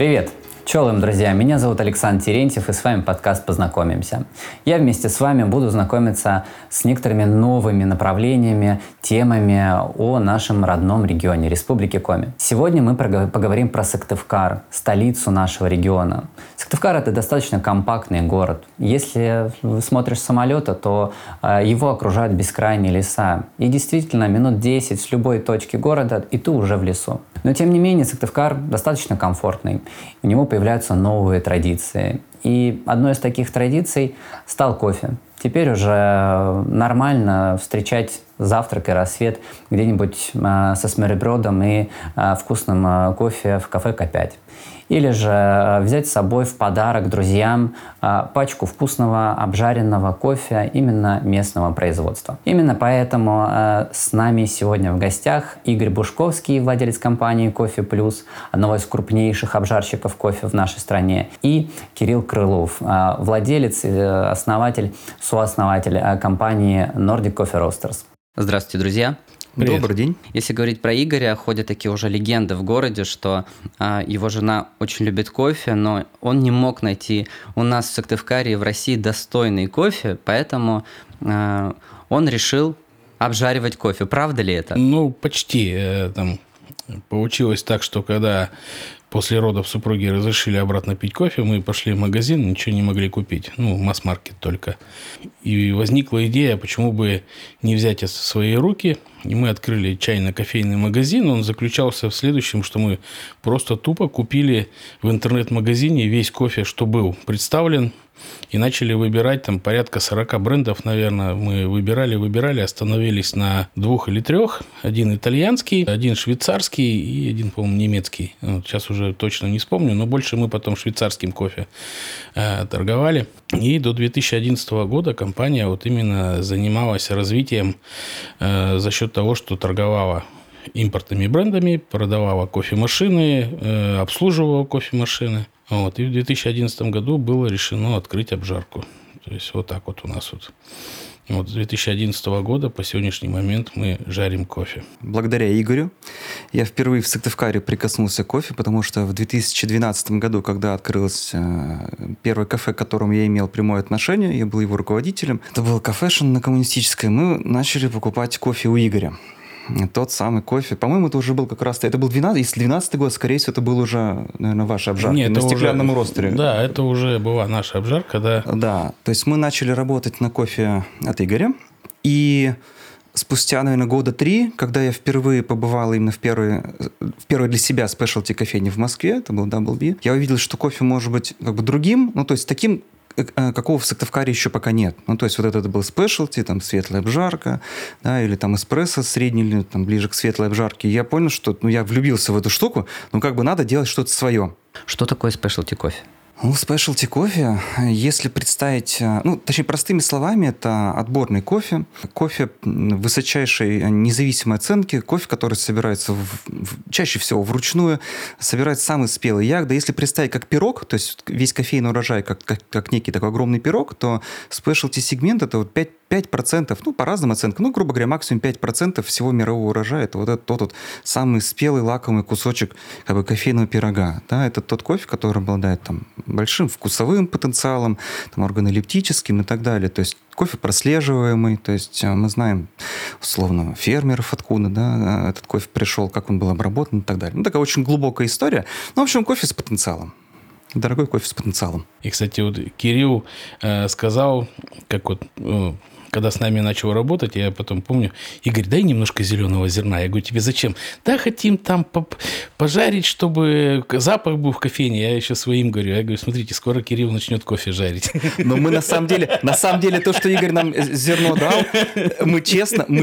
Привет! Челым, друзья, меня зовут Александр Терентьев, и с вами подкаст «ПознаКОМИмся». Я вместе с вами буду знакомиться с некоторыми новыми направлениями, темами о нашем родном регионе, Республике Коми. Сегодня мы поговорим про Сыктывкар, столицу нашего региона. Сыктывкар – это достаточно компактный город. Если смотришь с самолета, то его окружают бескрайние леса. И действительно, минут 10 с любой точки города, и ты уже в лесу. Но, тем не менее, Сыктывкар достаточно комфортный. У него появляются новые традиции. И одной из таких традиций стал кофе. Теперь уже нормально встречать завтрак и рассвет где-нибудь со смеребродом и вкусным кофе в кафе К5. Или же взять с собой в подарок друзьям пачку вкусного обжаренного кофе именно местного производства. Именно поэтому с нами сегодня в гостях Игорь Бушковский, владелец компании «Кофе Плюс», одного из крупнейших обжарщиков кофе в нашей стране, и Кирилл Крылов, владелец, основатель, сооснователь компании Nordic Coffee Roasters. Здравствуйте, друзья. Привет. Добрый день. Если говорить про Игоря, ходят такие уже легенды в городе, что его жена очень любит кофе, но он не мог найти у нас в Сыктывкаре и в России достойный кофе, поэтому он решил обжаривать кофе. Правда ли это? Ну, почти. Получилось так, что когда после родов супруги разрешили обратно пить кофе, мы пошли в магазин, ничего не могли купить. Ну, масс-маркет только. И возникла идея, почему бы не взять это в свои руки. И мы открыли чайно-кофейный магазин. Он заключался в следующем, что мы просто тупо купили в интернет-магазине весь кофе, что был представлен. И начали выбирать там порядка 40 брендов, наверное. Мы выбирали, остановились на 2 или 3. Один итальянский, один швейцарский и один, по-моему, немецкий. Вот сейчас уже точно не вспомню, но больше мы потом швейцарским кофе торговали. И до 2011 года компания вот именно занималась развитием за счет того, что торговала импортными брендами, продавала кофемашины, обслуживала кофемашины. Вот. И в 2011 году было решено открыть обжарку. То есть вот так вот у нас вот. Вот с 2011 года по сегодняшний момент мы жарим кофе. Благодаря Игорю я впервые в Сыктывкаре прикоснулся к кофе, потому что в 2012 году, когда открылось первое кафе, к которому я имел прямое отношение, я был его руководителем, это был кафешен на Коммунистической, мы начали покупать кофе у Игоря. Тот самый кофе. По-моему, это уже был как раз... Это был 12-й год, скорее всего, это был уже, наверное, ваша обжарка. Нет, на стеклянном ростере. Да, это уже была наша обжарка, да. Да, то есть мы начали работать на кофе от Игоря. И спустя, наверное, 3 года, когда я впервые побывал именно в первой для себя спешалти кофейне в Москве, это был Double B, я увидел, что кофе может быть как бы другим, ну, то есть таким, какого в Сыктывкаре еще пока нет. Ну, то есть вот это был спешалти, там светлая обжарка, да, или там эспрессо средний, или там ближе к светлой обжарке. И я понял, что я влюбился в эту штуку, но как бы надо делать что-то свое. Что такое спешалти кофе? Ну, спешалти кофе, если представить... Ну, точнее, простыми словами, это отборный кофе. Кофе высочайшей независимой оценки. Кофе, который собирается чаще всего вручную. Собирается самые спелые ягоды. Если представить как пирог, то есть весь кофейный урожай как некий такой огромный пирог, то спешалти сегмент — это вот 5%, ну, по разным оценкам, ну, грубо говоря, максимум 5% всего мирового урожая. Это вот этот тот вот самый спелый, лакомый кусочек как бы кофейного пирога. Да, это тот кофе, который обладает там большим вкусовым потенциалом, там, органолептическим и так далее. То есть кофе прослеживаемый, то есть мы знаем, условно, фермеров, откуда да, этот кофе пришел, как он был обработан и так далее. Ну, такая очень глубокая история. Ну, в общем, кофе с потенциалом. Дорогой кофе с потенциалом. И, кстати, вот Кирилл сказал, как вот... Когда с нами начал работать, я потом помню, Игорь, дай немножко зеленого зерна. Я говорю, тебе зачем? Да, хотим там пожарить, чтобы запах был в кофейне. Я еще своим говорю. Я говорю, смотрите, скоро Кирилл начнет кофе жарить. Но мы на самом деле то, что Игорь нам зерно дал, мы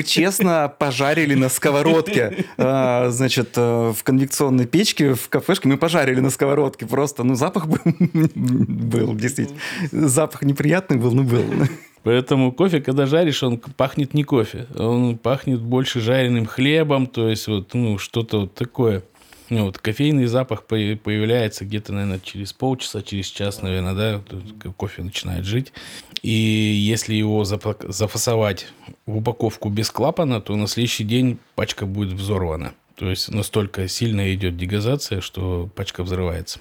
честно пожарили на сковородке. Значит, в конвекционной печке, в кафешке мы пожарили на сковородке. Просто, ну, запах был, действительно. Запах неприятный был, но был. Поэтому кофе, когда жаришь, он пахнет не кофе. Он пахнет больше жареным хлебом, то есть вот, ну, что-то вот такое. Ну, вот кофейный запах появляется где-то, наверное, через полчаса, через час, наверное, да, вот кофе начинает жить. И если его зафасовать в упаковку без клапана, то на следующий день пачка будет взорвана. То есть настолько сильно идет дегазация, что пачка взрывается.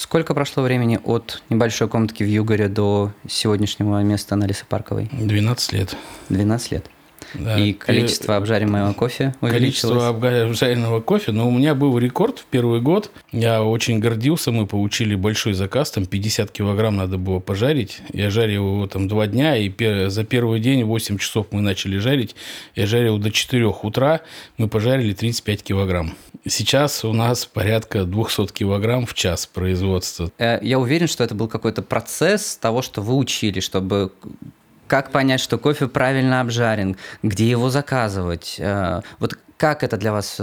Сколько прошло времени от небольшой комнатки в Югоре до сегодняшнего места на Лесопарковой? 12 лет. 12 лет. Да. И количество обжариваемого кофе увеличилось? Количество обжаренного кофе, но у меня был рекорд в первый год. Я очень гордился, мы получили большой заказ, там 50 килограмм надо было пожарить. Я жарил его там 2 дня, и за первый день 8 часов мы начали жарить. Я жарил до 4 утра, мы пожарили 35 килограмм. Сейчас у нас порядка 200 килограмм в час производства. Я уверен, что это был какой-то процесс того, что вы учили, чтобы... Как понять, что кофе правильно обжарен? Где его заказывать? Вот как это для вас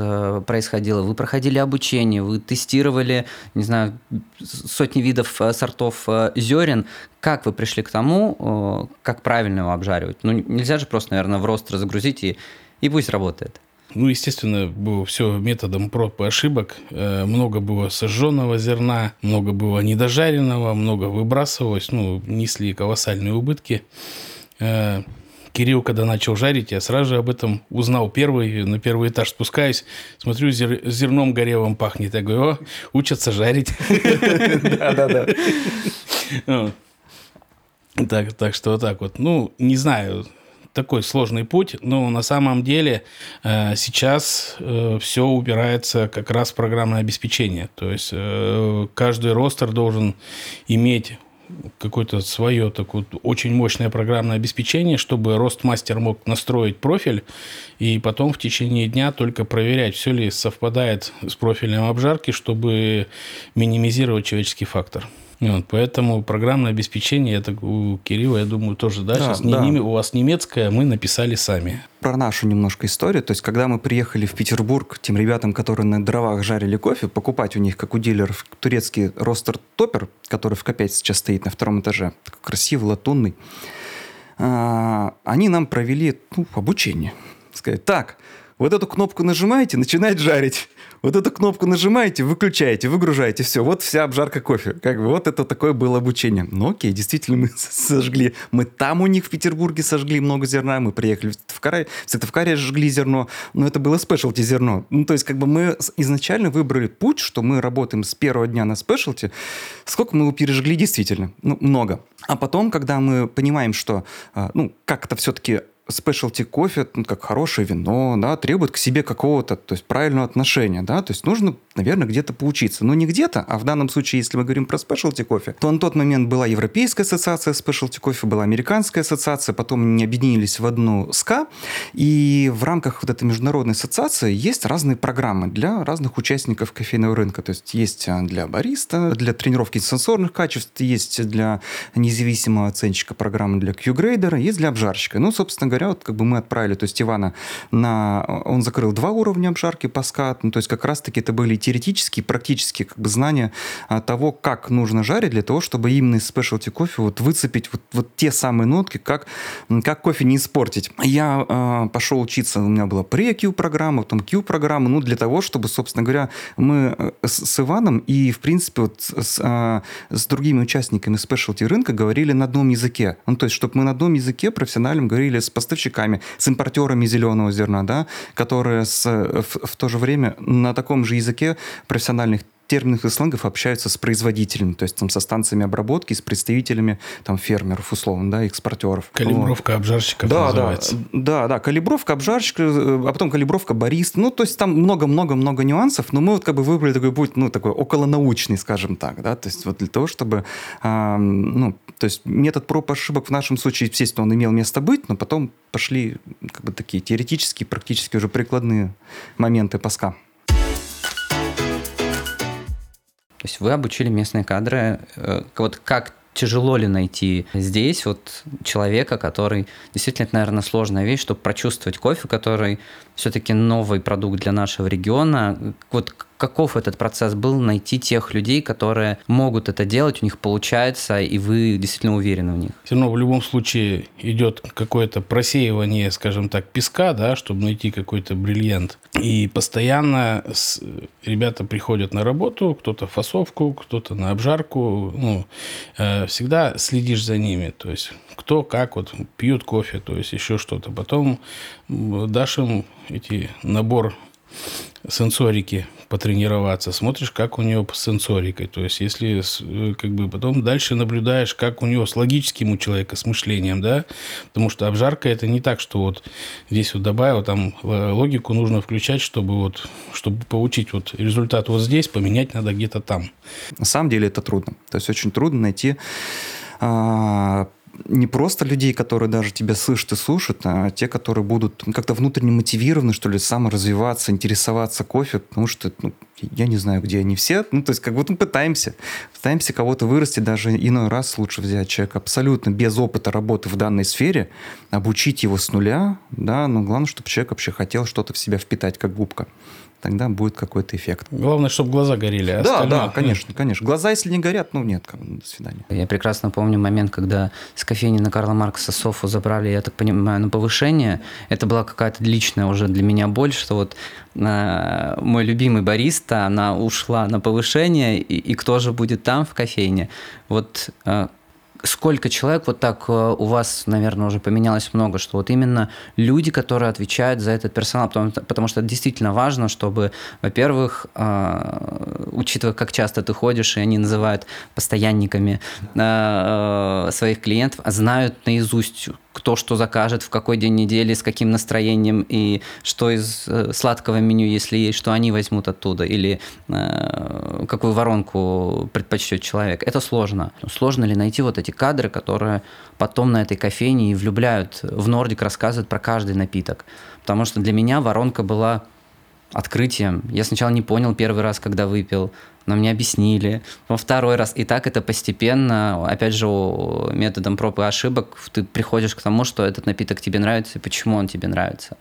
происходило? Вы проходили обучение, вы тестировали, не знаю, сотни видов сортов зерен. Как вы пришли к тому, как правильно его обжаривать? Ну, нельзя же просто, наверное, в рост разгрузить и пусть работает. Ну, естественно, было все методом проб и ошибок. Много было сожженного зерна, много было недожаренного, много выбрасывалось. Ну, несли колоссальные убытки. Кирилл, когда начал жарить, я сразу же об этом узнал первый. На первый этаж спускаюсь, смотрю, зерном горелым пахнет. Я говорю, о, учатся жарить. Да-да-да. Так что вот так вот. Ну, не знаю... Такой сложный путь, но на самом деле сейчас все упирается как раз в программное обеспечение. То есть каждый ростер должен иметь какое-то свое такое очень мощное программное обеспечение, чтобы ростмастер мог настроить профиль и потом в течение дня только проверять, все ли совпадает с профилем обжарки, чтобы минимизировать человеческий фактор. Вот, поэтому программное обеспечение, это у Кирилла, я думаю, тоже, да, сейчас да. У вас немецкое, мы написали сами. Про нашу немножко историю, то есть, когда мы приехали в Петербург, тем ребятам, которые на дровах жарили кофе, покупать у них, как у дилеров, турецкий ростер-топпер, который в К5 сейчас стоит на втором этаже, такой красивый, латунный, они нам провели обучение. Сказали, так, вот эту кнопку нажимаете, начинает жарить. Вот эту кнопку нажимаете, выключаете, выгружаете, все, вот вся обжарка кофе. Как бы вот это такое было обучение. Ну окей, действительно мы сожгли. Мы там у них в Петербурге сожгли много зерна, мы приехали в Сыктывкаре сожгли зерно, но это было спешалти зерно. Ну то есть как бы мы изначально выбрали путь, что мы работаем с первого дня на спешалти. Сколько мы его пережгли действительно? Ну много. А потом, когда мы понимаем, что как-то все-таки... спешалти кофе, как хорошее вино, да, требует к себе какого-то, то есть, правильного отношения, да, то есть нужно, наверное, где-то поучиться. Но не где-то, а в данном случае, если мы говорим про спешалти кофе, то на тот момент была Европейская ассоциация спешалти кофе, была Американская ассоциация, потом они объединились в одну СКА, и в рамках вот этой международной ассоциации есть разные программы для разных участников кофейного рынка, то есть есть для бариста, для тренировки сенсорных качеств, есть для независимого оценщика программы для Q-грейдера, есть для обжарщика. Ну, собственно говоря, вот как бы мы отправили, то есть Ивана он закрыл 2 уровня обжарки по СКА, ну, то есть как раз-таки это были теоретические, практические как бы знания того, как нужно жарить для того, чтобы именно из спешалти кофе вот выцепить вот те самые нотки, как кофе не испортить. Я пошел учиться, у меня была pre-Q программа, потом Q программа, ну для того, чтобы, собственно говоря, мы с Иваном и в принципе вот с другими участниками спешалти рынка говорили на одном языке, ну то есть чтобы мы на одном языке профессиональном говорили с поставщиками, с импортерами зеленого зерна, да, которые в то же время на таком же языке профессиональных терминов и сленгов общаются с производителями, то есть там, со станциями обработки, с представителями там, фермеров, условно, да, экспортеров. Калибровка обжарщиков называется. Да, калибровка обжарщиков, а потом калибровка бариста. Ну, то есть там много-много-много нюансов, но мы вот как бы выбрали такой путь, такой околонаучный, скажем так, да, то есть вот для того, чтобы, то есть метод проб и ошибок в нашем случае, естественно, он имел место быть, но потом пошли как бы такие теоретические, практически уже прикладные моменты по СКА. То есть вы обучили местные кадры. Вот как тяжело ли найти здесь вот человека, который... Действительно, это, наверное, сложная вещь, чтобы прочувствовать кофе, который все-таки новый продукт для нашего региона. Вот каков этот процесс был найти тех людей, которые могут это делать, у них получается, и вы действительно уверены в них? Все равно в любом случае идет какое-то просеивание, скажем так, песка, да, чтобы найти какой-то бриллиант. И постоянно ребята приходят на работу, кто-то в фасовку, кто-то на обжарку. Всегда следишь за ними, то есть кто как вот пьют кофе, то есть еще что-то. Потом дашь им набор сенсорики, потренироваться, смотришь, как у него по сенсорикой. То есть, если как бы потом дальше наблюдаешь, как у него с логическим у человека, с мышлением, да, потому что обжарка это не так, что вот здесь вот добавил, там логику нужно включать, чтобы получить вот результат вот здесь, поменять надо где-то там. На самом деле это трудно. То есть, очень трудно найти не просто людей, которые даже тебя слышат и слушают, а те, которые будут как-то внутренне мотивированы, что ли, саморазвиваться, интересоваться кофе, потому что, я не знаю, где они все. То есть, как будто мы пытаемся кого-то вырастить, даже иной раз лучше взять человека абсолютно без опыта работы в данной сфере, обучить его с нуля, да, но главное, чтобы человек вообще хотел что-то в себя впитать, как губка. Тогда будет какой-то эффект. Главное, чтобы глаза горели. А да, конечно. Глаза, если не горят, нет, до свидания. Я прекрасно помню момент, когда с кофейни на Карла Маркса Софу забрали, я так понимаю, на повышение. Это была какая-то личная уже для меня боль, что вот мой любимый бариста, она ушла на повышение, и кто же будет там в кофейне? Вот сколько человек вот так у вас, наверное, уже поменялось много, что вот именно люди, которые отвечают за этот персонал, потому что это действительно важно, чтобы, во-первых, учитывая, как часто ты ходишь, и они называют постоянниками своих клиентов, знают наизусть, кто что закажет, в какой день недели, с каким настроением, и что из сладкого меню, если есть, что они возьмут оттуда, или какую воронку предпочтет человек. Это сложно. Сложно ли найти вот эти кадры, которые потом на этой кофейне и влюбляют в Nordic, рассказывают про каждый напиток? Потому что для меня воронка была открытием. Я сначала не понял первый раз, когда выпил, но мне объяснили. Во второй раз. И так это постепенно, опять же, методом проб и ошибок, ты приходишь к тому, что этот напиток тебе нравится и почему он тебе нравится.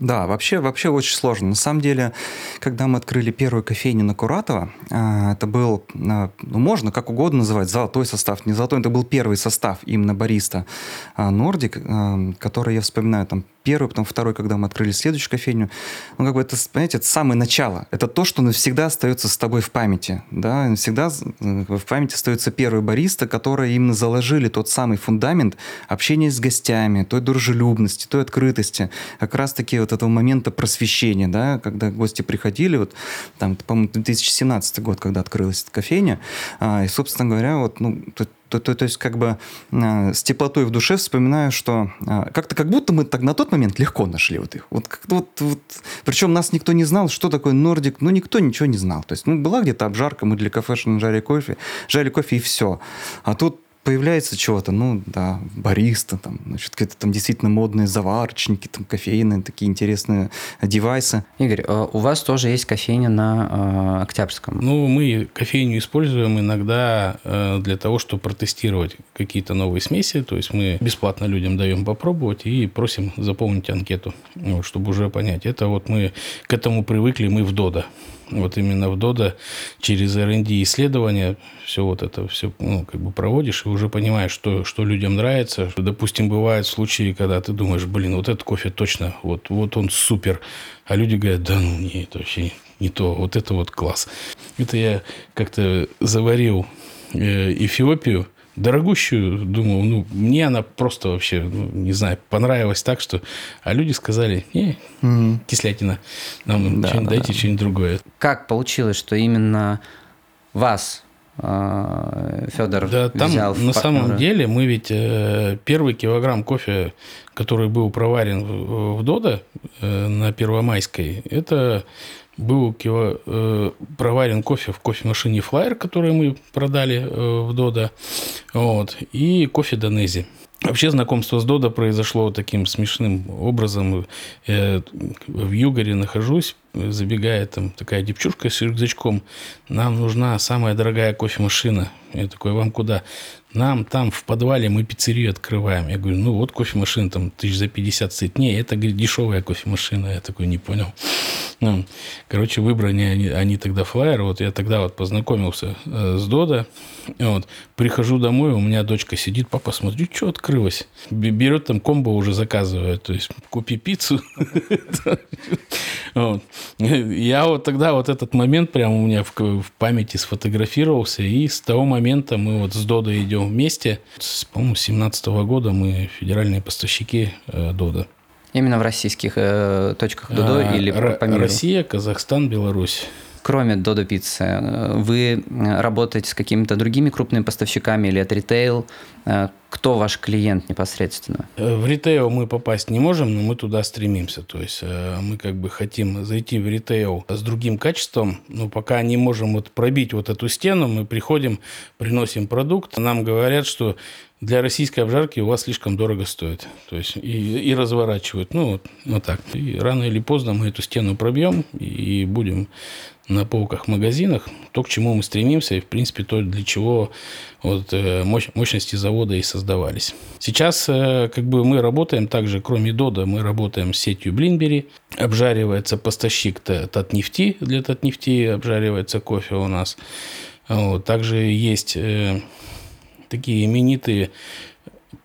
Да, вообще очень сложно. На самом деле, когда мы открыли первую кофейню на Куратова, это был, можно как угодно называть, золотой состав, не золотой, это был первый состав именно бариста Nordic, который я вспоминаю, первый, потом второй, когда мы открыли следующую кофейню. Это, понимаете, это самое начало. Это то, что навсегда остается с тобой в памяти. Да? Навсегда в памяти остается первый бариста, которые именно заложили тот самый фундамент общения с гостями, той дружелюбности, той открытости. Как раз-таки вот этого момента просвещения, да? Когда гости приходили, по-моему, 2017 год, когда открылась эта кофейня, и, собственно говоря, то есть, с теплотой в душе вспоминаю, что как будто мы так на тот момент легко нашли вот их. Причем нас никто не знал, что такое Nordic, никто ничего не знал. То есть, была где-то обжарка, мы для кафешн жарили кофе и все. А тут появляется чего-то, бариста, какие-то действительно модные заварочники, кофейные, такие интересные девайсы. Игорь, у вас тоже есть кофейня на Октябрьском? Мы кофейню используем иногда для того, чтобы протестировать какие-то новые смеси, то есть мы бесплатно людям даем попробовать и просим заполнить анкету, чтобы уже понять. Это мы к этому привыкли, мы в Додо. Именно в Додо через R&D исследования все проводишь и уже понимаешь, что людям нравится. Допустим, бывают случаи, когда ты думаешь, этот кофе точно, он супер. А люди говорят, нет, это вообще не то, это класс. Это я как-то заварил Эфиопию, дорогущую, думал, мне она просто вообще, понравилась так, что... А люди сказали, кислятина, нам что-нибудь дайте, что-нибудь другое. Как получилось, что именно вас Федор взял в партнеры? На самом деле мы ведь первый килограмм кофе, который был проварен в Додо на Первомайской, это... Был проварен кофе в кофемашине Flyer, который мы продали в Додо, и кофе Донези. Вообще знакомство с Додо произошло таким смешным образом. Я в Югоре нахожусь, забегает такая девчушка с рюкзачком. Нам нужна самая дорогая кофемашина. Я такой, вам куда? Нам там в подвале мы пиццерию открываем. Я говорю, кофемашина тысяч за 50 стоит. Не, это, говорит, дешевая кофемашина. Я такой, не понял. Выбрали они тогда Flyer. Я тогда познакомился с Додо. Прихожу домой, у меня дочка сидит. Папа, смотри, что открылось. Берет комбо уже заказывает. То есть, купи пиццу. Я тогда этот момент прямо у меня в памяти сфотографировался. И с того момента мы с Додо идем вместе. С, по-моему, 2017 года мы федеральные поставщики Додо. Именно в российских точках Додо или по миру? Россия, Казахстан, Беларусь. Кроме Додопиццы, вы работаете с какими-то другими крупными поставщиками или это ритейл? Кто ваш клиент непосредственно? В ритейл мы попасть не можем, но мы туда стремимся. То есть мы как бы хотим зайти в ритейл с другим качеством, но пока не можем вот пробить вот эту стену, мы приходим, приносим продукт, нам говорят, что для российской обжарки у вас слишком дорого стоит. То есть и разворачивают. Ну, вот так. И рано или поздно мы эту стену пробьем и будем на полках в магазинах. То, к чему мы стремимся, и, в принципе, то, для чего вот, мощности завода и создавались. Сейчас как бы мы работаем также, кроме Додо, мы работаем с сетью Блинбери. Обжаривается поставщик Татнефти. Для Татнефти обжаривается кофе у нас. Вот. Также есть... такие именитые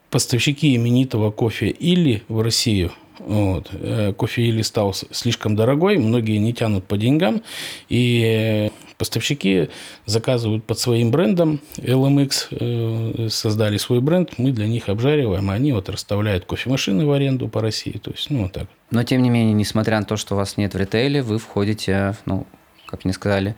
поставщики именитого кофе или в Россию. Вот. Кофе или стал слишком дорогой, многие не тянут по деньгам, и поставщики заказывают под своим брендом. LMX создали свой бренд, мы для них обжариваем, а они вот расставляют кофемашины в аренду по России. То есть, ну, вот так. Но, тем не менее, несмотря на то, что у вас нет в ритейле, вы входите, ну, как мне сказали,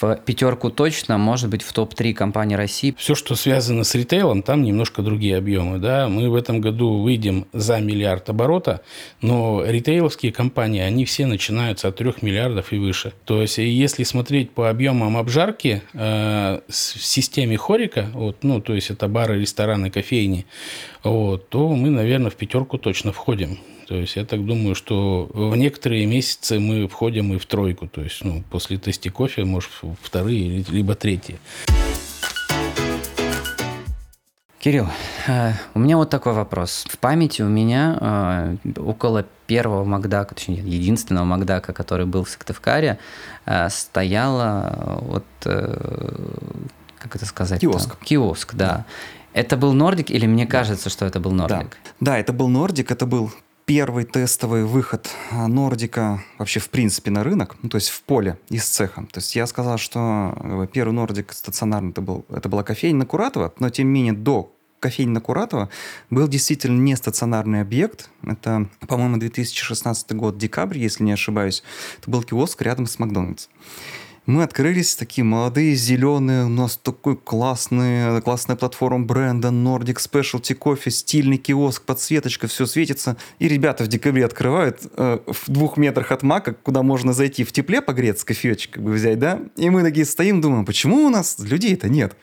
в пятерку точно, может быть, в топ-3 компаний России. Все, что связано с ритейлом, там немножко другие объемы. Да? Мы в этом году выйдем за миллиард оборота, но ритейловские компании, они все начинаются от 3 миллиардов и выше. То есть, если смотреть по объемам обжарки в системе HoReCa, вот, ну, то есть, это бары, рестораны, кофейни, вот, то мы, наверное, в пятерку точно входим. То есть, я так думаю, что в некоторые месяцы мы входим и в тройку. То есть, ну, после тести кофе, может, вторые, либо третьи. Кирилл, у меня вот такой вопрос. В памяти у меня около первого Макдака, точнее, единственного Макдака, который был в Сыктывкаре, стояла вот, как это сказать? Киоск. Киоск, да. Это был Nordic или мне кажется, что это был Nordic? Да, это был Nordic, это был... первый тестовый выход Нордика вообще в принципе на рынок, ну, то есть в поле из цеха. То есть я сказал, что первый Нордик стационарный это была кофейня на Куратова, но тем не менее до кофейни на Куратова был действительно не стационарный объект. Это, по-моему, 2016 год, декабрь, если не ошибаюсь. Это был киоск рядом с Макдональдс. Мы открылись, такие молодые, зеленые, у нас такой классный, классная платформа бренда Nordic Specialty Coffee, стильный киоск, подсветочка, все светится. И ребята в декабре открывают в 2 метрах от Мака, куда можно зайти в тепле погреться, кофеечек как бы взять, да? И мы такие стоим, думаем, почему у нас людей-то нет?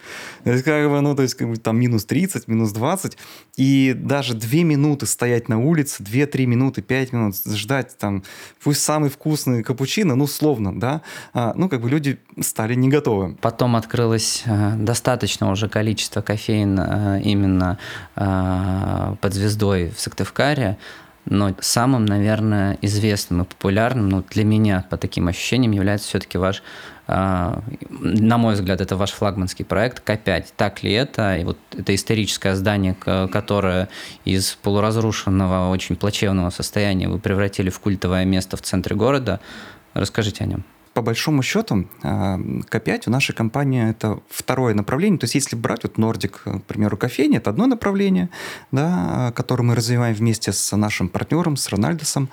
Как бы, ну, то есть, как бы, там минус 30, минус 20. И даже 2 минуты стоять на улице, 2-3 минуты, 5 минут ждать, там, пусть самый вкусный капучино, ну, условно, да? Ну, как бы люди стали не готовы. Потом открылось достаточно уже количество кофеен именно под звездой в Сыктывкаре, но самым, наверное, известным и популярным, ну, для меня по таким ощущениям является все-таки ваш, на мой взгляд, это ваш флагманский проект К5. Так ли это? И вот это историческое здание, которое из полуразрушенного, очень плачевного состояния вы превратили в культовое место в центре города. Расскажите о нем. По большому счету, К5 у нашей компании это второе направление. То есть, если брать вот Nordic, к примеру, кофейня, это одно направление, да, которое мы развиваем вместе с нашим партнером, с Рональдосом.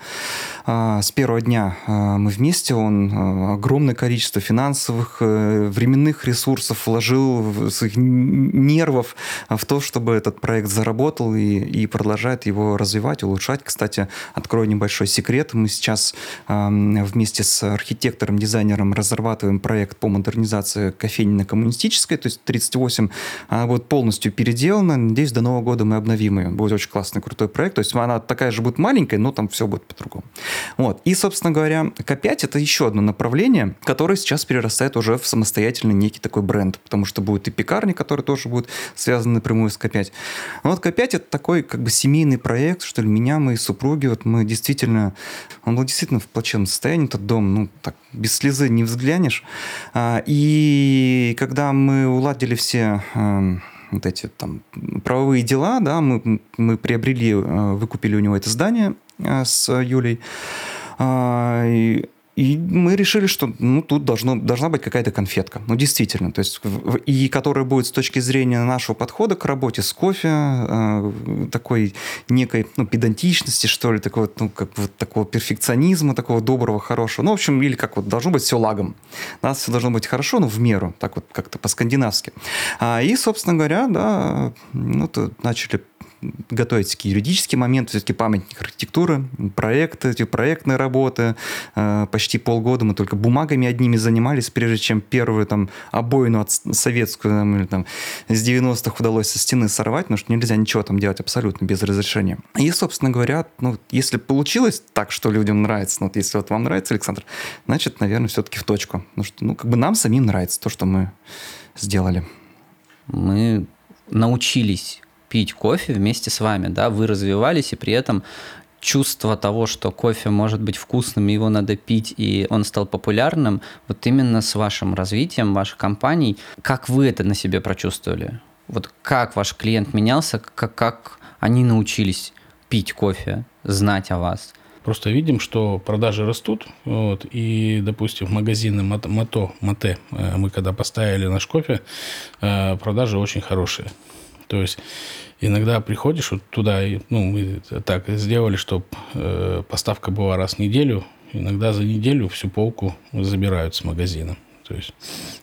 С первого дня мы вместе, он огромное количество финансовых, временных ресурсов вложил, своих нервов в то, чтобы этот проект заработал и продолжает его развивать, улучшать. Кстати, открою небольшой секрет. Мы сейчас вместе с архитектором, дизайнером разрабатываем проект по модернизации кофейни на Коммунистической, то есть 38, она будет полностью переделана, надеюсь, до Нового года мы обновим ее, будет очень классный, крутой проект, то есть она такая же будет маленькая, но там все будет по-другому. Вот. И, собственно говоря, К5 это еще одно направление, которое сейчас перерастает уже в самостоятельный некий такой бренд, потому что будет и пекарни, которые тоже будут связаны напрямую с К5. Но вот К5 это такой как бы семейный проект, что ли, меня, мои супруги, вот мы действительно, он был действительно в плачевном состоянии, этот дом, ну, так, без слезы не взглянешь. И когда мы уладили все вот эти там правовые дела, да, мы приобрели, выкупили у него это здание с Юлей, И мы решили, что ну, тут должна быть какая-то конфетка. Ну, действительно. То есть, и которая будет с точки зрения нашего подхода к работе с кофе, такой некой ну, педантичности, что ли, такого, ну, как бы, такого перфекционизма, такого доброго, хорошего. Ну, в общем, или как вот должно быть все лагом. У нас все должно быть хорошо, но в меру, так вот как-то по-скандинавски. И, собственно говоря, да, ну, то начали готовить такие юридические моменты, все-таки памятник архитектуры, проекты, проектные работы. Почти полгода мы только бумагами одними занимались, прежде чем первую там, обоину советскую там, или, там, с 90-х удалось со стены сорвать, потому что нельзя ничего там делать абсолютно без разрешения. И, собственно говоря, ну, если получилось так, что людям нравится, ну, вот если вот вам нравится, Александр, значит, наверное, все-таки в точку. Потому что, ну, как бы нам самим нравится то, что мы сделали. Мы научились пить кофе вместе с вами, да, вы развивались, и при этом чувство того, что кофе может быть вкусным, его надо пить, и он стал популярным, вот именно с вашим развитием, вашей компанией. Как вы это на себе прочувствовали? Вот как ваш клиент менялся, как они научились пить кофе, знать о вас? Просто видим, что продажи растут, вот, и, допустим, в магазины Мато Мате мы когда поставили наш кофе, продажи очень хорошие. То есть иногда приходишь вот туда, и, ну, мы так сделали, чтобы поставка была раз в неделю, иногда за неделю всю полку забирают с магазина. То есть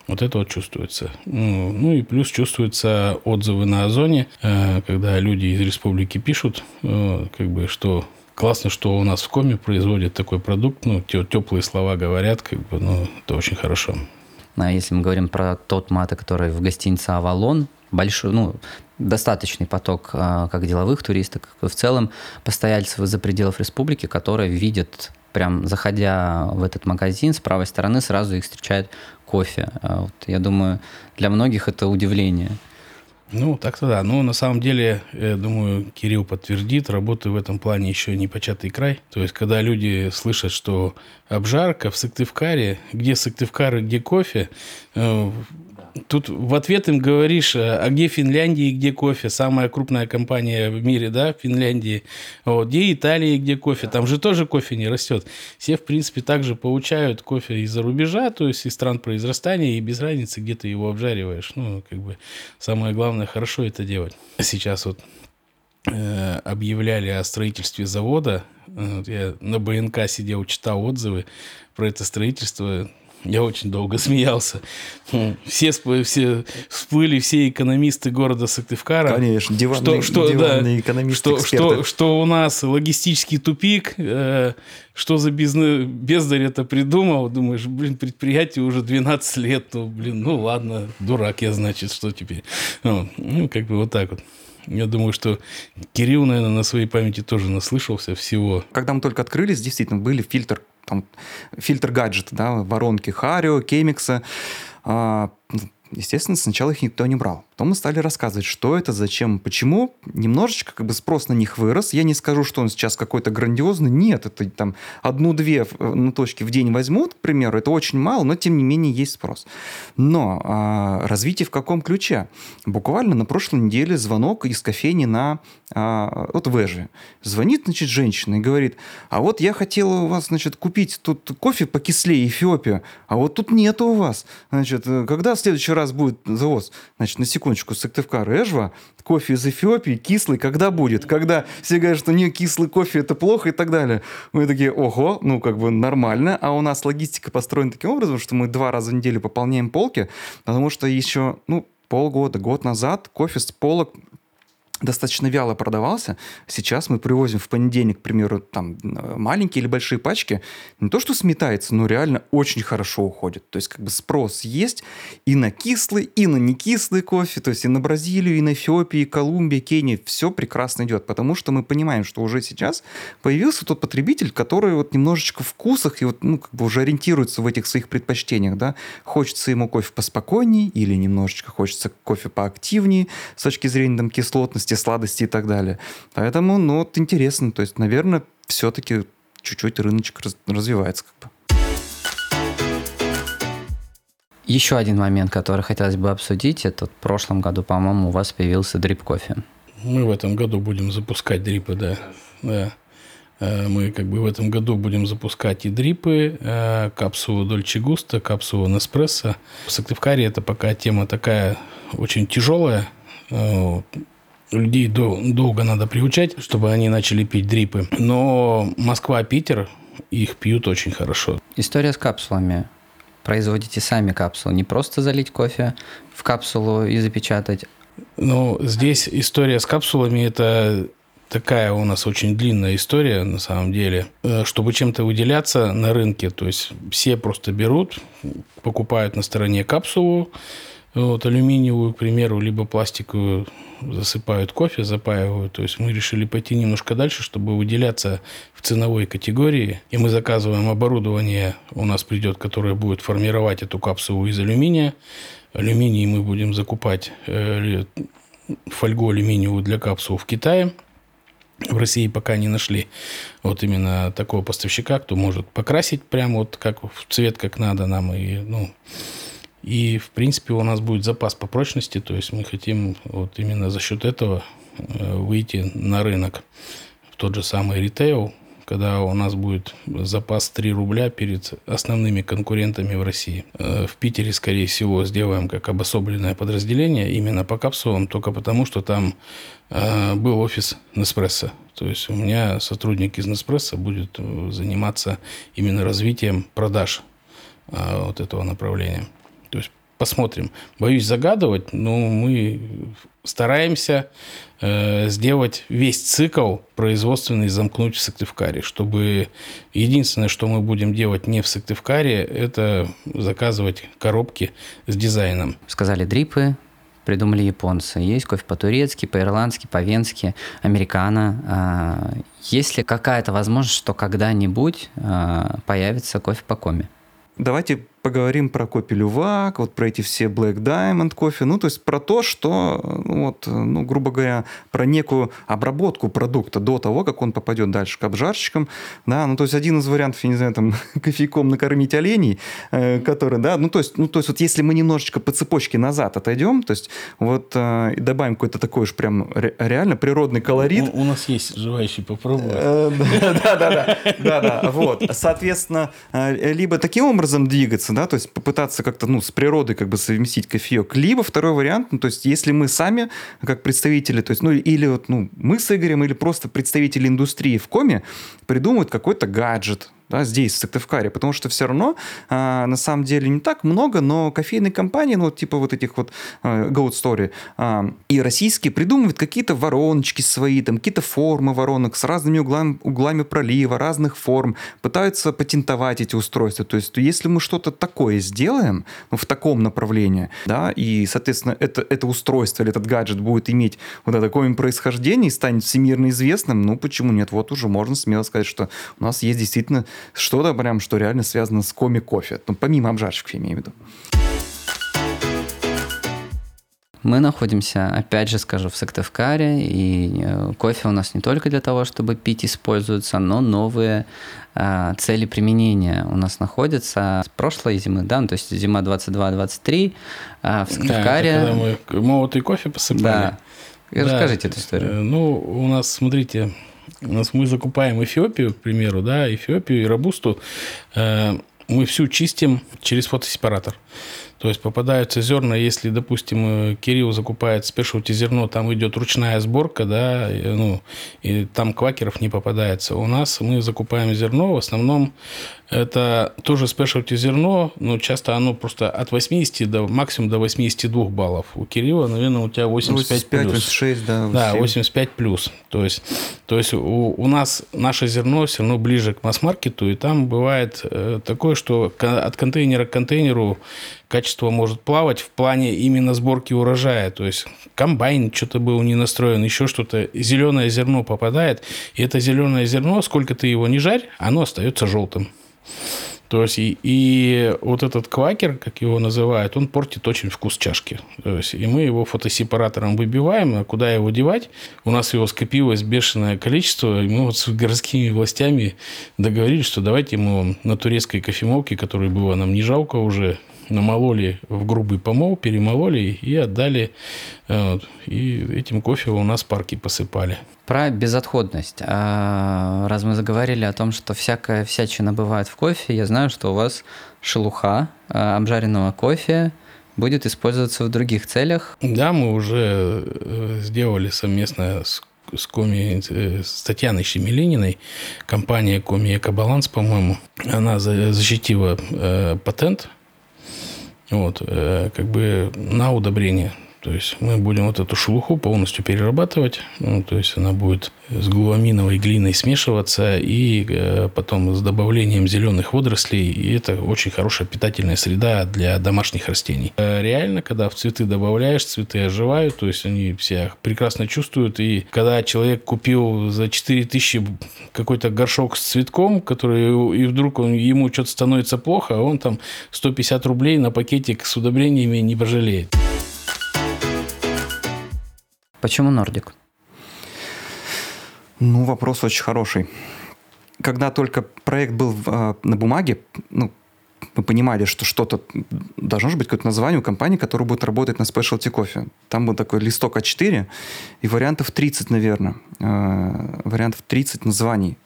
вот это вот чувствуется. Ну и плюс чувствуются отзывы на Озоне, когда люди из республики пишут, как бы, что классно, что у нас в Коми производят такой продукт, ну, теплые слова говорят, как бы, ну, это очень хорошо. А если мы говорим про тот мате, который в гостинице «Авалон», большой, ну, достаточный поток как деловых туристов, как и в целом постояльцев из-за пределов республики, которые видят, прям заходя в этот магазин, с правой стороны сразу их встречает кофе. Вот, я думаю, для многих это удивление. Ну, так-то да. Но на самом деле, я думаю, Кирилл подтвердит, работы в этом плане еще непочатый край. То есть, когда люди слышат, что обжарка в Сыктывкаре, где Сыктывкар и где кофе, тут в ответ им говоришь, а где Финляндия и где кофе? Самая крупная компания в мире, да, в Финляндии. Вот, где Италия и где кофе? Там же тоже кофе не растет. Все, в принципе, также получают кофе из-за рубежа, то есть из стран произрастания, и без разницы, где ты его обжариваешь. Ну, как бы самое главное, хорошо это делать. Сейчас вот объявляли о строительстве завода. Я на БНК сидел, читал отзывы про это строительство. Я очень долго смеялся. Все всплыли все экономисты города Сыктывкара. Конечно, диванные экономисты, эксперты. Что у нас логистический тупик, что за бездарь это придумал. Думаешь, блин, предприятию уже 12 лет. Ну ладно, дурак я, значит, что теперь? Ну, как бы вот так вот. Я думаю, что Кирилл, наверное, на своей памяти тоже наслышался всего. Когда мы только открылись, действительно, были фильтр гаджета, да, воронки Харио, Кемикса. Естественно, сначала их никто не брал. Потом мы стали рассказывать, что это, зачем, почему. Немножечко как бы спрос на них вырос. Я не скажу, что он сейчас какой-то грандиозный. Нет, это там одну-две точки в день возьмут, к примеру. Это очень мало, но тем не менее есть спрос. Но развитие в каком ключе? Буквально на прошлой неделе звонок из кофейни на от Вэжи. Звонит, значит, женщина и говорит, а вот я хотела у вас, значит, купить тут кофе покислее Эфиопия, а вот тут нету у вас. Значит, когда в следующий раз будет завоз? Значит, на секундочку, Сыктывкар, Эжва, кофе из Эфиопии, кислый, когда будет? Когда все говорят, что не кислый кофе, это плохо и так далее. Мы такие, ого, ну как бы нормально. А у нас логистика построена таким образом, что мы 2 раза в неделю пополняем полки, потому что еще, ну, полгода, год назад кофе с полок достаточно вяло продавался. Сейчас мы привозим в понедельник, к примеру, там маленькие или большие пачки. Не то, что сметается, но реально очень хорошо уходит. То есть, как бы спрос есть и на кислый, и на некислый кофе, то есть и на Бразилию, и на Эфиопию, и Колумбию, Кению. Все прекрасно идет, потому что мы понимаем, что уже сейчас появился тот потребитель, который вот немножечко в вкусах и вот, ну, как бы уже ориентируется в этих своих предпочтениях. Да? Хочется ему кофе поспокойнее или немножечко хочется кофе поактивнее с точки зрения там, кислотности, сладости и так далее. Поэтому, ну, вот интересно. То есть, наверное, все-таки чуть-чуть рыночек развивается как бы. Еще один момент, который хотелось бы обсудить, это в прошлом году, по-моему, у вас появился дрип кофе. Мы в этом году будем запускать дрипы, да. Мы как бы в этом году будем запускать и дрипы, капсулу Dolce Gusto, капсулу Nespresso. В Сыктывкаре это пока тема такая очень тяжелая. Людей долго надо приучать, чтобы они начали пить дрипы. Но Москва, Питер их пьют очень хорошо. История с капсулами. Производите сами капсулы. Не просто залить кофе в капсулу и запечатать. Ну, здесь история с капсулами – это... Такая у нас очень длинная история, на самом деле. Чтобы чем-то выделяться на рынке, то есть все просто берут, покупают на стороне капсулу, вот, алюминиевую, к примеру, либо пластиковую, засыпают кофе, запаивают. То есть мы решили пойти немножко дальше, чтобы выделяться в ценовой категории. И мы заказываем оборудование, у нас придет, которое будет формировать эту капсулу из алюминия. Алюминий мы будем закупать, фольгу алюминиевую для капсул в Китае. В России пока не нашли вот именно такого поставщика, кто может покрасить прямо вот как в цвет, как надо нам. И в принципе у нас будет запас по прочности, то есть мы хотим вот именно за счет этого выйти на рынок. В тот же самый ритейл, когда у нас будет запас 3 рубля перед основными конкурентами в России. В Питере, скорее всего, сделаем как обособленное подразделение именно по капсулам, только потому, что там был офис Nespresso. То есть у меня сотрудник из Nespresso будет заниматься именно развитием продаж вот этого направления. То есть посмотрим. Боюсь загадывать, но мы стараемся сделать весь цикл производственный, замкнуть в Сыктывкаре, чтобы единственное, что мы будем делать не в Сыктывкаре, это заказывать коробки с дизайном. Сказали дрипы, придумали японцы. Есть кофе по-турецки, по-ирландски, по-венски, американо. Есть ли какая-то возможность, что когда-нибудь появится кофе по коми? Давайте поговорим про кофе лювак, вот про эти все Black Diamond кофе, ну, то есть про то, что, грубо говоря, про некую обработку продукта до того, как он попадет дальше к обжарщикам, да, ну, то есть один из вариантов, я не знаю, там, кофейком накормить оленей, которые, да, ну, то есть вот если мы немножечко по цепочке назад отойдем, то есть вот и добавим какой-то такой уж прям реально природный колорит. У нас есть желающие попробовать. Да, вот, соответственно, либо таким образом двигаться, да, то есть попытаться как-то, с природой как бы совместить кофеек. Либо второй вариант, то есть если мы сами, как представители, то есть, мы с Игорем, или просто представители индустрии в коме придумают какой-то гаджет, да, здесь, в Сыктывкаре, потому что все равно, на самом деле, не так много, но кофейные компании, Гудстори, и российские придумывают какие-то вороночки свои, там, какие-то формы воронок с разными углами пролива, разных форм, пытаются патентовать эти устройства. То есть, если мы что-то такое сделаем, в таком направлении, да, и, соответственно, это устройство или этот гаджет будет иметь вот это такое происхождение и станет всемирно известным, почему нет? Вот уже можно смело сказать, что у нас есть действительно что-то прям, что реально связано с коми-кофе. Помимо обжарщиков, я имею в виду. Мы находимся, опять же скажу, в Сыктывкаре, и кофе у нас не только для того, чтобы пить, используется, но новые цели применения у нас находятся с прошлой зимы, да, то есть зима 22-23 в Сыктывкаре. Да, когда мы молотый кофе посыпали. Да. Расскажите эту историю. У нас, смотрите... Мы закупаем Эфиопию, к примеру, да, Эфиопию и робусту. Мы всю чистим через фотосепаратор. То есть попадаются зерна, если, допустим, Кирилл закупает спешалти зерно, там идет ручная сборка, да, и там квакеров не попадается. У нас мы закупаем зерно, в основном это тоже спешалти зерно, но часто оно просто от 80 до максимум до 82 баллов. У Кирилла, наверное, у тебя 85 плюс. 86, да. Да, 85 плюс. То есть у нас наше зерно все равно ближе к масс-маркету, и там бывает такое, что от контейнера к контейнеру качество может плавать в плане именно сборки урожая. То есть комбайн что-то был не настроен, еще что-то. Зеленое зерно попадает. И это зеленое зерно, сколько ты его не жарь, оно остается желтым. То есть и вот этот квакер, как его называют, он портит очень вкус чашки. То есть, и мы его фотосепаратором выбиваем, а куда его девать? У нас его скопилось бешеное количество, и мы с городскими властями договорились, что давайте мы на турецкой кофемолке, которой было нам не жалко уже, намололи в грубый помол, перемололи и отдали. И этим кофе у нас парки посыпали. Про безотходность. Раз мы заговорили о том, что всякая всячина бывает в кофе, я знаю, что у вас шелуха обжаренного кофе будет использоваться в других целях. Да, мы уже сделали совместно с Коми, с Татьяной Щемелининой, компания Коми Экобаланс, по-моему, она защитила патент, вот, как бы на удобрение. То есть мы будем вот эту шелуху полностью перерабатывать, ну, то есть она будет с глуаминовой глиной смешиваться и потом с добавлением зеленых водорослей, и это очень хорошая питательная среда для домашних растений. Реально, когда в цветы добавляешь, цветы оживают, то есть они все прекрасно чувствуют, и когда человек купил за 4000 какой-то горшок с цветком, который, и вдруг ему что-то становится плохо, а он там 150 рублей на пакетик с удобрениями не пожалеет. Почему Nordic? Ну, вопрос очень хороший. Когда только проект был на бумаге, ну, мы понимали, что что-то должно же быть какое-то название у компании, которая будет работать на спешалти кофе. Там был такой листок А4, и вариантов 30, наверное. Вариантов 30 названий.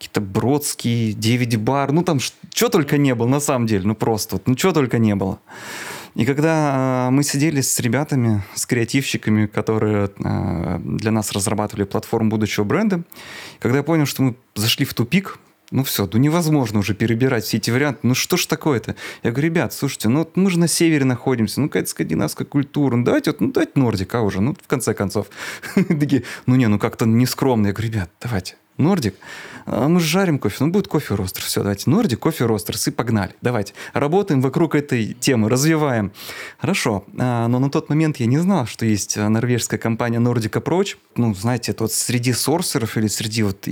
Какие-то Бродский, 9 бар. Ну, там что только не было, на самом деле. Ну, просто вот, ну, что только не было. И когда мы сидели с ребятами, с креативщиками, которые для нас разрабатывали платформу будущего бренда, когда я понял, что мы зашли в тупик, ну все, ну невозможно уже перебирать все эти варианты, ну что ж такое-то? Я говорю, ребят, слушайте, ну вот мы же на севере находимся, ну какая-то скандинавская культура, ну давайте, вот, ну давайте Nordic, а уже, ну в конце концов. Такие, ну не, ну как-то нескромно. Я говорю, ребят, давайте. Nordic, мы же жарим кофе, ну будет кофе ростер, все, давайте, Nordic, кофе ростерс, и погнали, давайте, работаем вокруг этой темы, развиваем. Хорошо, но на тот момент я не знал, что есть норвежская компания Nordic Approach, ну, знаете, это вот среди сорсеров или среди вот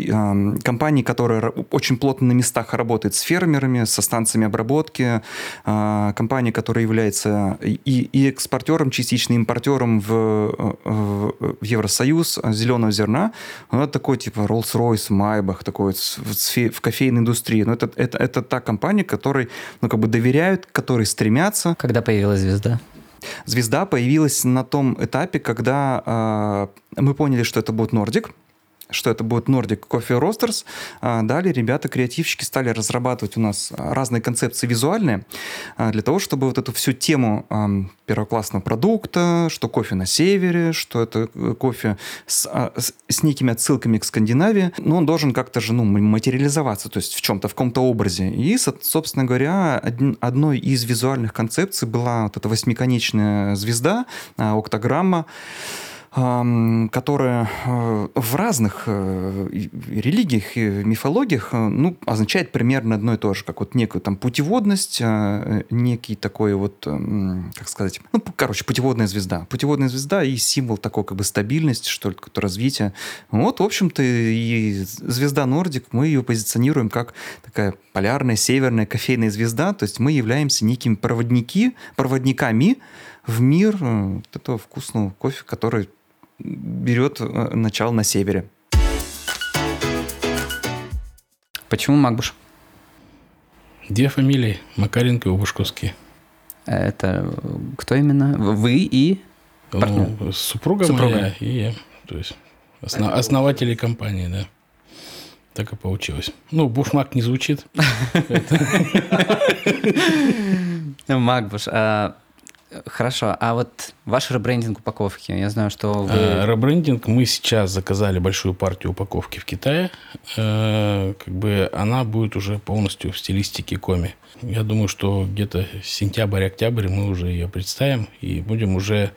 компаний, которые очень плотно на местах работают с фермерами, со станциями обработки, компания, которая является и экспортером, частично импортером в Евросоюз зеленого зерна, это такой типа Rolls-Royce, Майбах, такой в кофейной индустрии. Но это та компания, которой, ну, как бы доверяют, которой стремятся. Когда появилась звезда? Звезда появилась на том этапе, когда мы поняли, что это будет Nordic. Что это будет Nordic Coffee Roasters. Далее ребята-креативщики стали разрабатывать у нас разные концепции визуальные для того, чтобы вот эту всю тему первоклассного продукта, что кофе на севере, что это кофе с некими отсылками к Скандинавии, но он должен как-то же, ну, материализоваться, то есть в чем-то, в каком-то образе. И, собственно говоря, одной из визуальных концепций была вот эта восьмиконечная звезда, октограмма, которая в разных религиях и мифологиях, ну, означает примерно одно и то же, как вот некую там путеводность, некий такой вот, как сказать, ну, короче, путеводная звезда. Путеводная звезда и символ такой как бы стабильности, что ли, развития. Вот, в общем-то, и звезда Nordic, мы ее позиционируем как такая полярная, северная кофейная звезда, то есть мы являемся некими проводниками в мир вот этого вкусного кофе, который берет начало на севере. Почему Макбуш? Две фамилии. Макаренко и Бушковский. Это кто именно? Вы и партнер? Ну, супруга моя и я. То есть основатели компании, да. Так и получилось. Ну, Бушмак не звучит. Макбуш. Хорошо, а вот ваш ребрендинг упаковки, я знаю, что вы... Ребрендинг, мы сейчас заказали большую партию упаковки в Китае, как бы она будет уже полностью в стилистике Коми. Я думаю, что где-то сентябрь-октябрь мы уже ее представим и будем уже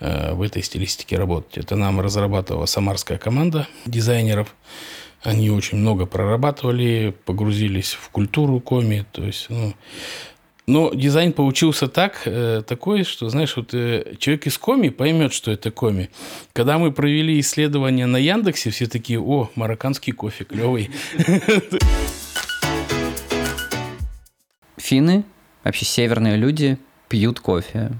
в этой стилистике работать. Это нам разрабатывала самарская команда дизайнеров. Они очень много прорабатывали, погрузились в культуру Коми, то есть, ну... Но дизайн получился такой, что, знаешь, вот человек из Коми поймет, что это Коми. Когда мы провели исследование на Яндексе, все такие: о, марокканский кофе, клевый. Финны, вообще северные люди, пьют кофе.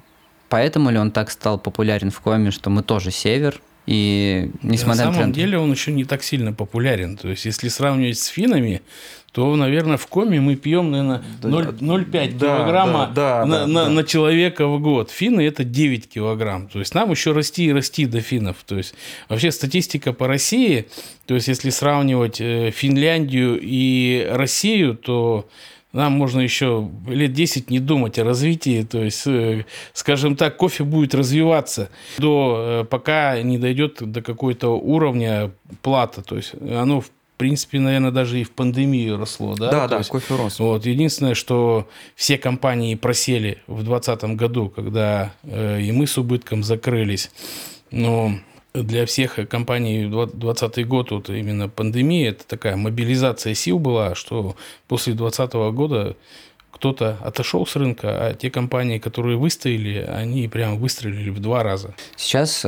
Поэтому ли он так стал популярен в Коми, что мы тоже север, И несмотря на самом деле он еще не так сильно популярен. То есть, если сравнивать с финнами, то, наверное, в Коми мы пьем, наверное, 0,5 килограмма на человека в год. Финны – это 9 килограмм. То есть, нам еще расти и расти до финнов. То есть, вообще статистика по России, то есть, если сравнивать Финляндию и Россию, то нам можно еще лет 10 не думать о развитии. То есть, скажем так, кофе будет развиваться, пока не дойдет до какого-то уровня плата. То есть, оно, в принципе, наверное, даже и в пандемию росло. Да, кофе рос. Вот, единственное, что все компании просели в 2020 году, когда и мы с убытком закрылись. Но для всех компаний 2020 год, вот именно пандемия, это такая мобилизация сил была, что после 2020 года кто-то отошел с рынка, а те компании, которые выстояли, они прям выстрелили в 2 раза. Сейчас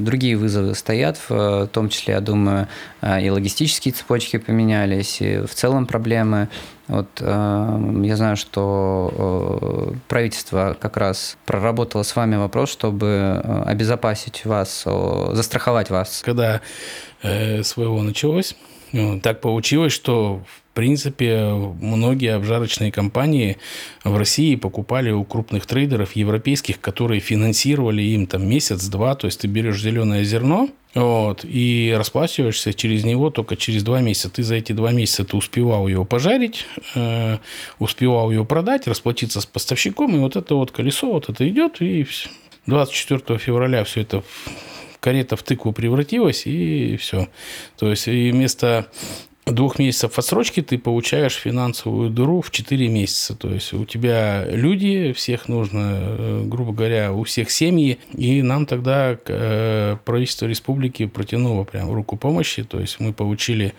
другие вызовы стоят, в том числе, я думаю, и логистические цепочки поменялись, и в целом проблемы. Вот, я знаю, что правительство как раз проработало с вами вопрос, чтобы обезопасить вас, застраховать вас. Когда своего началось, так получилось, что в принципе многие обжарочные компании в России покупали у крупных трейдеров европейских, которые финансировали им там месяц-два, то есть ты берешь зеленое зерно, вот, и расплачиваешься через него только через 2 месяца. Ты за эти 2 месяца ты успевал его пожарить, успевал его продать, расплатиться с поставщиком, и вот это вот колесо, вот это идет, и 24 февраля все это карета в тыкву превратилась, и все. То есть, и вместо 2 месяцев отсрочки ты получаешь финансовую дыру в 4 месяца. То есть, у тебя люди, всех нужно, грубо говоря, у всех семьи. И нам тогда правительство республики протянуло прям руку помощи. То есть, мы получили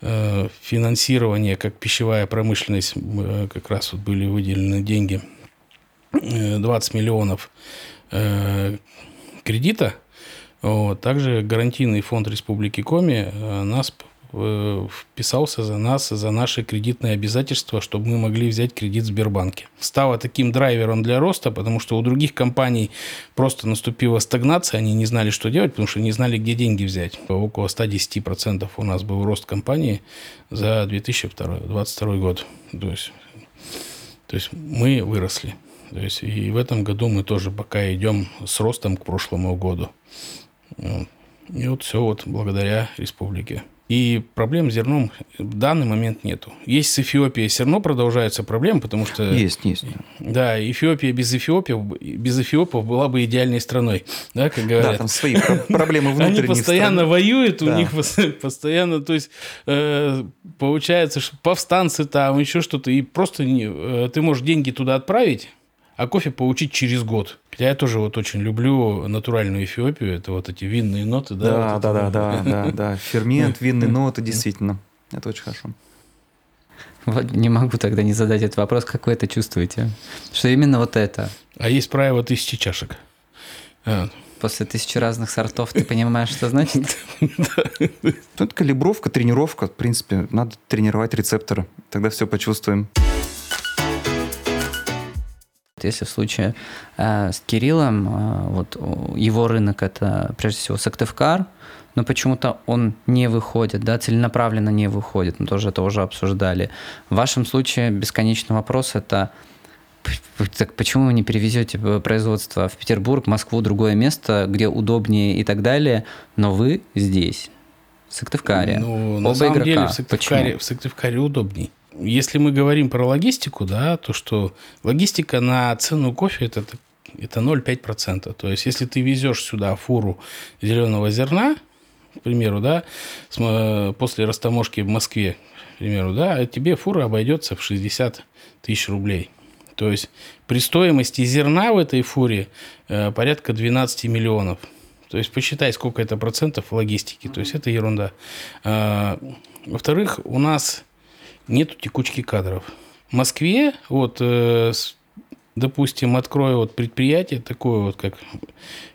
финансирование, как пищевая промышленность, как раз вот были выделены деньги, 20 миллионов кредита. Вот. Также гарантийный фонд Республики Коми нас вписался за нас, за наши кредитные обязательства, чтобы мы могли взять кредит в Сбербанке. Стало таким драйвером для роста, потому что у других компаний просто наступила стагнация, они не знали, что делать, потому что не знали, где деньги взять. Около 110% у нас был рост компании за 2022 год. То есть мы выросли. То есть, и в этом году мы тоже пока идем с ростом к прошлому году. И вот все вот благодаря республике. И проблем с зерном в данный момент нету. Есть с Эфиопией, все равно продолжаются проблемы, потому что... Есть. Да, Эфиопия без эфиопов была бы идеальной страной, да, как говорят. Да, там свои проблемы внутренние. Они постоянно воюют, у них постоянно, то есть, получается, что повстанцы там, еще что-то, и просто ты можешь деньги туда отправить, а кофе получить через год. Я тоже вот очень люблю натуральную Эфиопию. Это вот эти винные ноты. Да. Фермент, винные ноты, действительно. Это очень хорошо. Вот не могу тогда не задать этот вопрос. Как вы это чувствуете? Что именно вот это? А есть правило 1000 чашек. После 1000 разных сортов ты понимаешь, что значит? Это калибровка, тренировка. В принципе, надо тренировать рецепторы. Тогда все почувствуем. Если в случае с Кириллом, вот его рынок – это, прежде всего, Сыктывкар, но почему-то он не выходит, да, целенаправленно не выходит, мы тоже это уже обсуждали. В вашем случае бесконечный вопрос – это так почему вы не перевезете производство в Петербург, Москву, другое место, где удобнее и так далее, но вы здесь, в Сыктывкаре. Ну, на самом деле в Сыктывкаре удобней. Если мы говорим про логистику, да, то что логистика на цену кофе – это 0,5%. То есть, если ты везешь сюда фуру зеленого зерна, к примеру, да, после растаможки в Москве, к примеру, да, тебе фура обойдется в 60 тысяч рублей. То есть, при стоимости зерна в этой фуре порядка 12 миллионов. То есть, посчитай, сколько это процентов логистики. То есть, это ерунда. Во-вторых, у нас... Нету текучки кадров. В Москве, вот, допустим, открою вот предприятие такое, вот как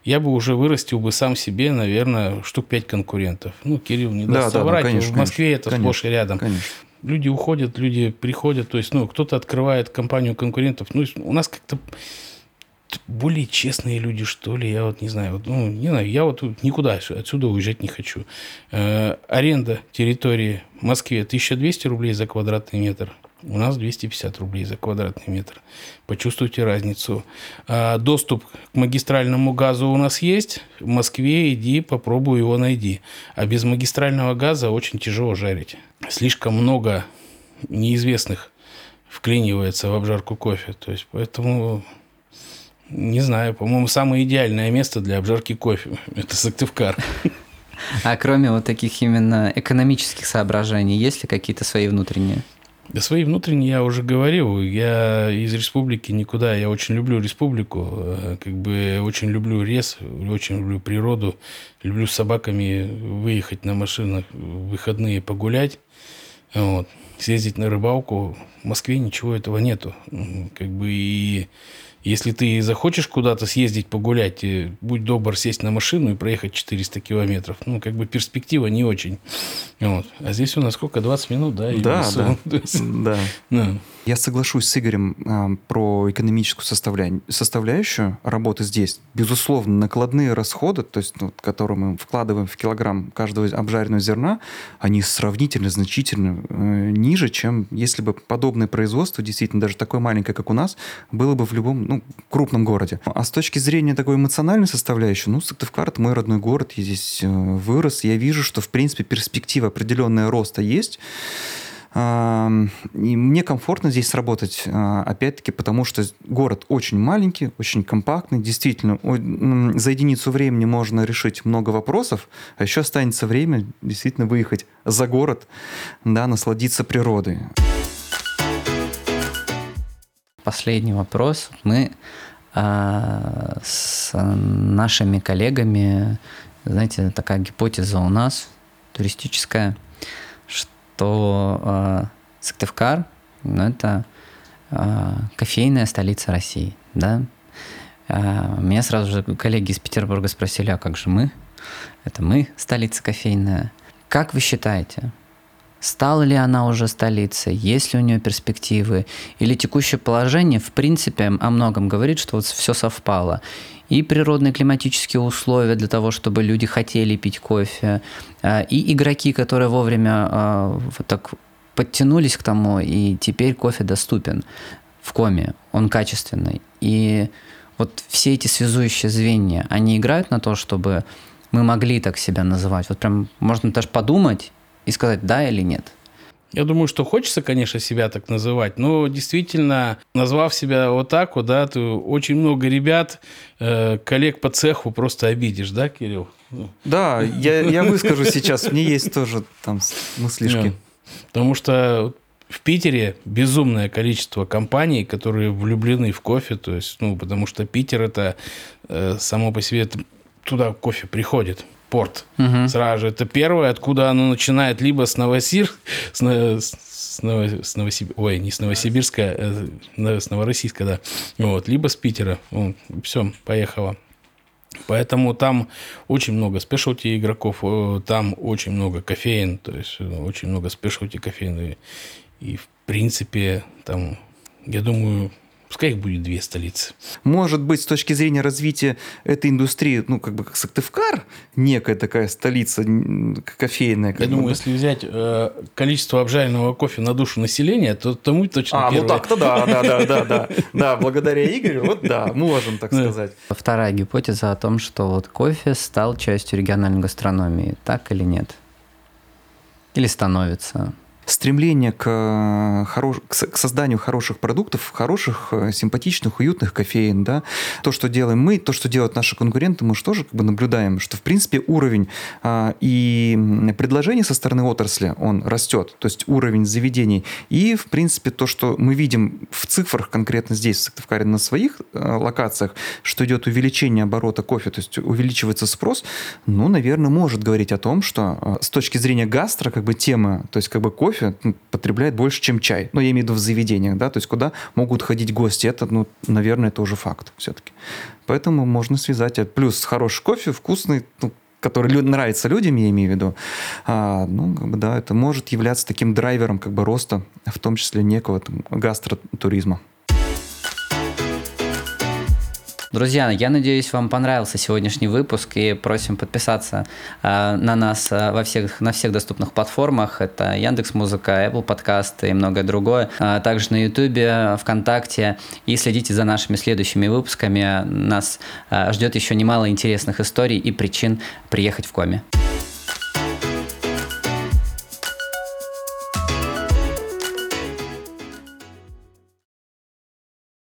я бы уже вырастил бы сам себе, наверное, штук 5 конкурентов. Ну, Кирилл не даст соврать, конечно, в Москве конечно, это сплошь и рядом. Конечно. Люди уходят, люди приходят, то есть, ну, кто-то открывает компанию конкурентов. Ну, у нас как-то более честные люди, что ли, я вот не знаю. Я вот никуда отсюда уезжать не хочу. Аренда территории в Москве 1200 рублей за квадратный метр. У нас 250 рублей за квадратный метр. Почувствуйте разницу. Доступ к магистральному газу у нас есть. В Москве иди, попробуй его найди. А без магистрального газа очень тяжело жарить. Слишком много неизвестных вклинивается в обжарку кофе. То есть, поэтому, не знаю, по-моему, самое идеальное место для обжарки кофе – это Сыктывкар. А кроме вот таких именно экономических соображений, есть ли какие-то свои внутренние? Да свои внутренние я уже говорил. Я из республики никуда. Я очень люблю республику. Очень люблю лес, очень люблю природу. Люблю с собаками выехать на машинах в выходные погулять. Вот. Съездить на рыбалку. В Москве ничего этого нету. И если ты захочешь куда-то съездить погулять, будь добр сесть на машину и проехать 400 километров. Перспектива не очень. Вот. А здесь у нас сколько? 20 минут, да? Да. Я соглашусь с Игорем про экономическую составляющую работы здесь. Безусловно, накладные расходы, то есть, которые мы вкладываем в килограмм каждого обжаренного зерна, они сравнительно, значительно ниже, чем если бы подобное производство, действительно, даже такое маленькое, как у нас, было бы в любом крупном городе. А с точки зрения такой эмоциональной составляющей, Сыктывкар – это мой родной город, я здесь вырос, я вижу, что, в принципе, перспектива определенная роста есть. И мне комфортно здесь работать, опять-таки, потому что город очень маленький, очень компактный, действительно, за единицу времени можно решить много вопросов, а еще останется время действительно выехать за город, да, насладиться природой. Последний вопрос. Мы с нашими коллегами, знаете, такая гипотеза у нас туристическая, что Сыктывкар, это кофейная столица России, да? Меня сразу же коллеги из Петербурга спросили, а как же мы? Это мы столица кофейная. Как вы считаете? Стала ли она уже столицей, есть ли у нее перспективы, или текущее положение, в принципе, о многом говорит, что все совпало. И природные климатические условия для того, чтобы люди хотели пить кофе, и игроки, которые вовремя подтянулись к тому, и теперь кофе доступен в Коми, он качественный. И вот все эти связующие звенья, они играют на то, чтобы мы могли так себя называть. Вот прям можно даже подумать, и сказать да или нет. Я думаю, что хочется, конечно, себя так называть, но действительно, назвав себя вот так вот, да, ты очень много ребят, коллег по цеху просто обидишь, да, Кирилл? Да, я выскажу сейчас, мне есть тоже там мыслишки. Потому что в Питере безумное количество компаний, которые влюблены в кофе, то есть, потому что Питер это само по себе, туда кофе приходит. Порт. Угу. Сразу же. Это первое, откуда оно начинает. Либо с Новороссийска, да. Вот. Либо с Питера. Все, поехало. Поэтому там очень много спешалти игроков, там очень много кофеин, то есть очень много спешалти кофеин. И в принципе, там, я думаю... Пускай их будет две столицы. Может быть, с точки зрения развития этой индустрии, как Сыктывкар, некая такая столица кофейная. Я думаю, если взять количество обжаренного кофе на душу населения, то тому точно первое. Так-то да. Да, благодаря Игорю, можем так сказать. Вторая гипотеза о том, что кофе стал частью региональной гастрономии. Так или нет? Или становится? Стремление к созданию хороших продуктов, хороших, симпатичных, уютных кофеин. Да? То, что делаем мы, то, что делают наши конкуренты, мы же тоже наблюдаем, что, в принципе, уровень и предложение со стороны отрасли, он растет, то есть уровень заведений. И, в принципе, то, что мы видим в цифрах конкретно здесь, в Сыктывкаре, на своих локациях, что идет увеличение оборота кофе, то есть увеличивается спрос, наверное, может говорить о том, что с точки зрения гастро, темы, то есть кофе, потребляет больше, чем чай. Но я имею в виду в заведениях, да, то есть куда могут ходить гости. Это, наверное, это уже факт все-таки. Поэтому можно связать. Плюс хороший кофе, вкусный, который нравится людям, я имею в виду. Это может являться таким драйвером роста, в том числе некого гастротуризма. Друзья, я надеюсь, вам понравился сегодняшний выпуск, и просим подписаться на нас на всех доступных платформах. Это Яндекс.Музыка, Apple подкасты и многое другое. Также на Ютубе, ВКонтакте. И следите за нашими следующими выпусками. Нас ждет еще немало интересных историй и причин приехать в Коми.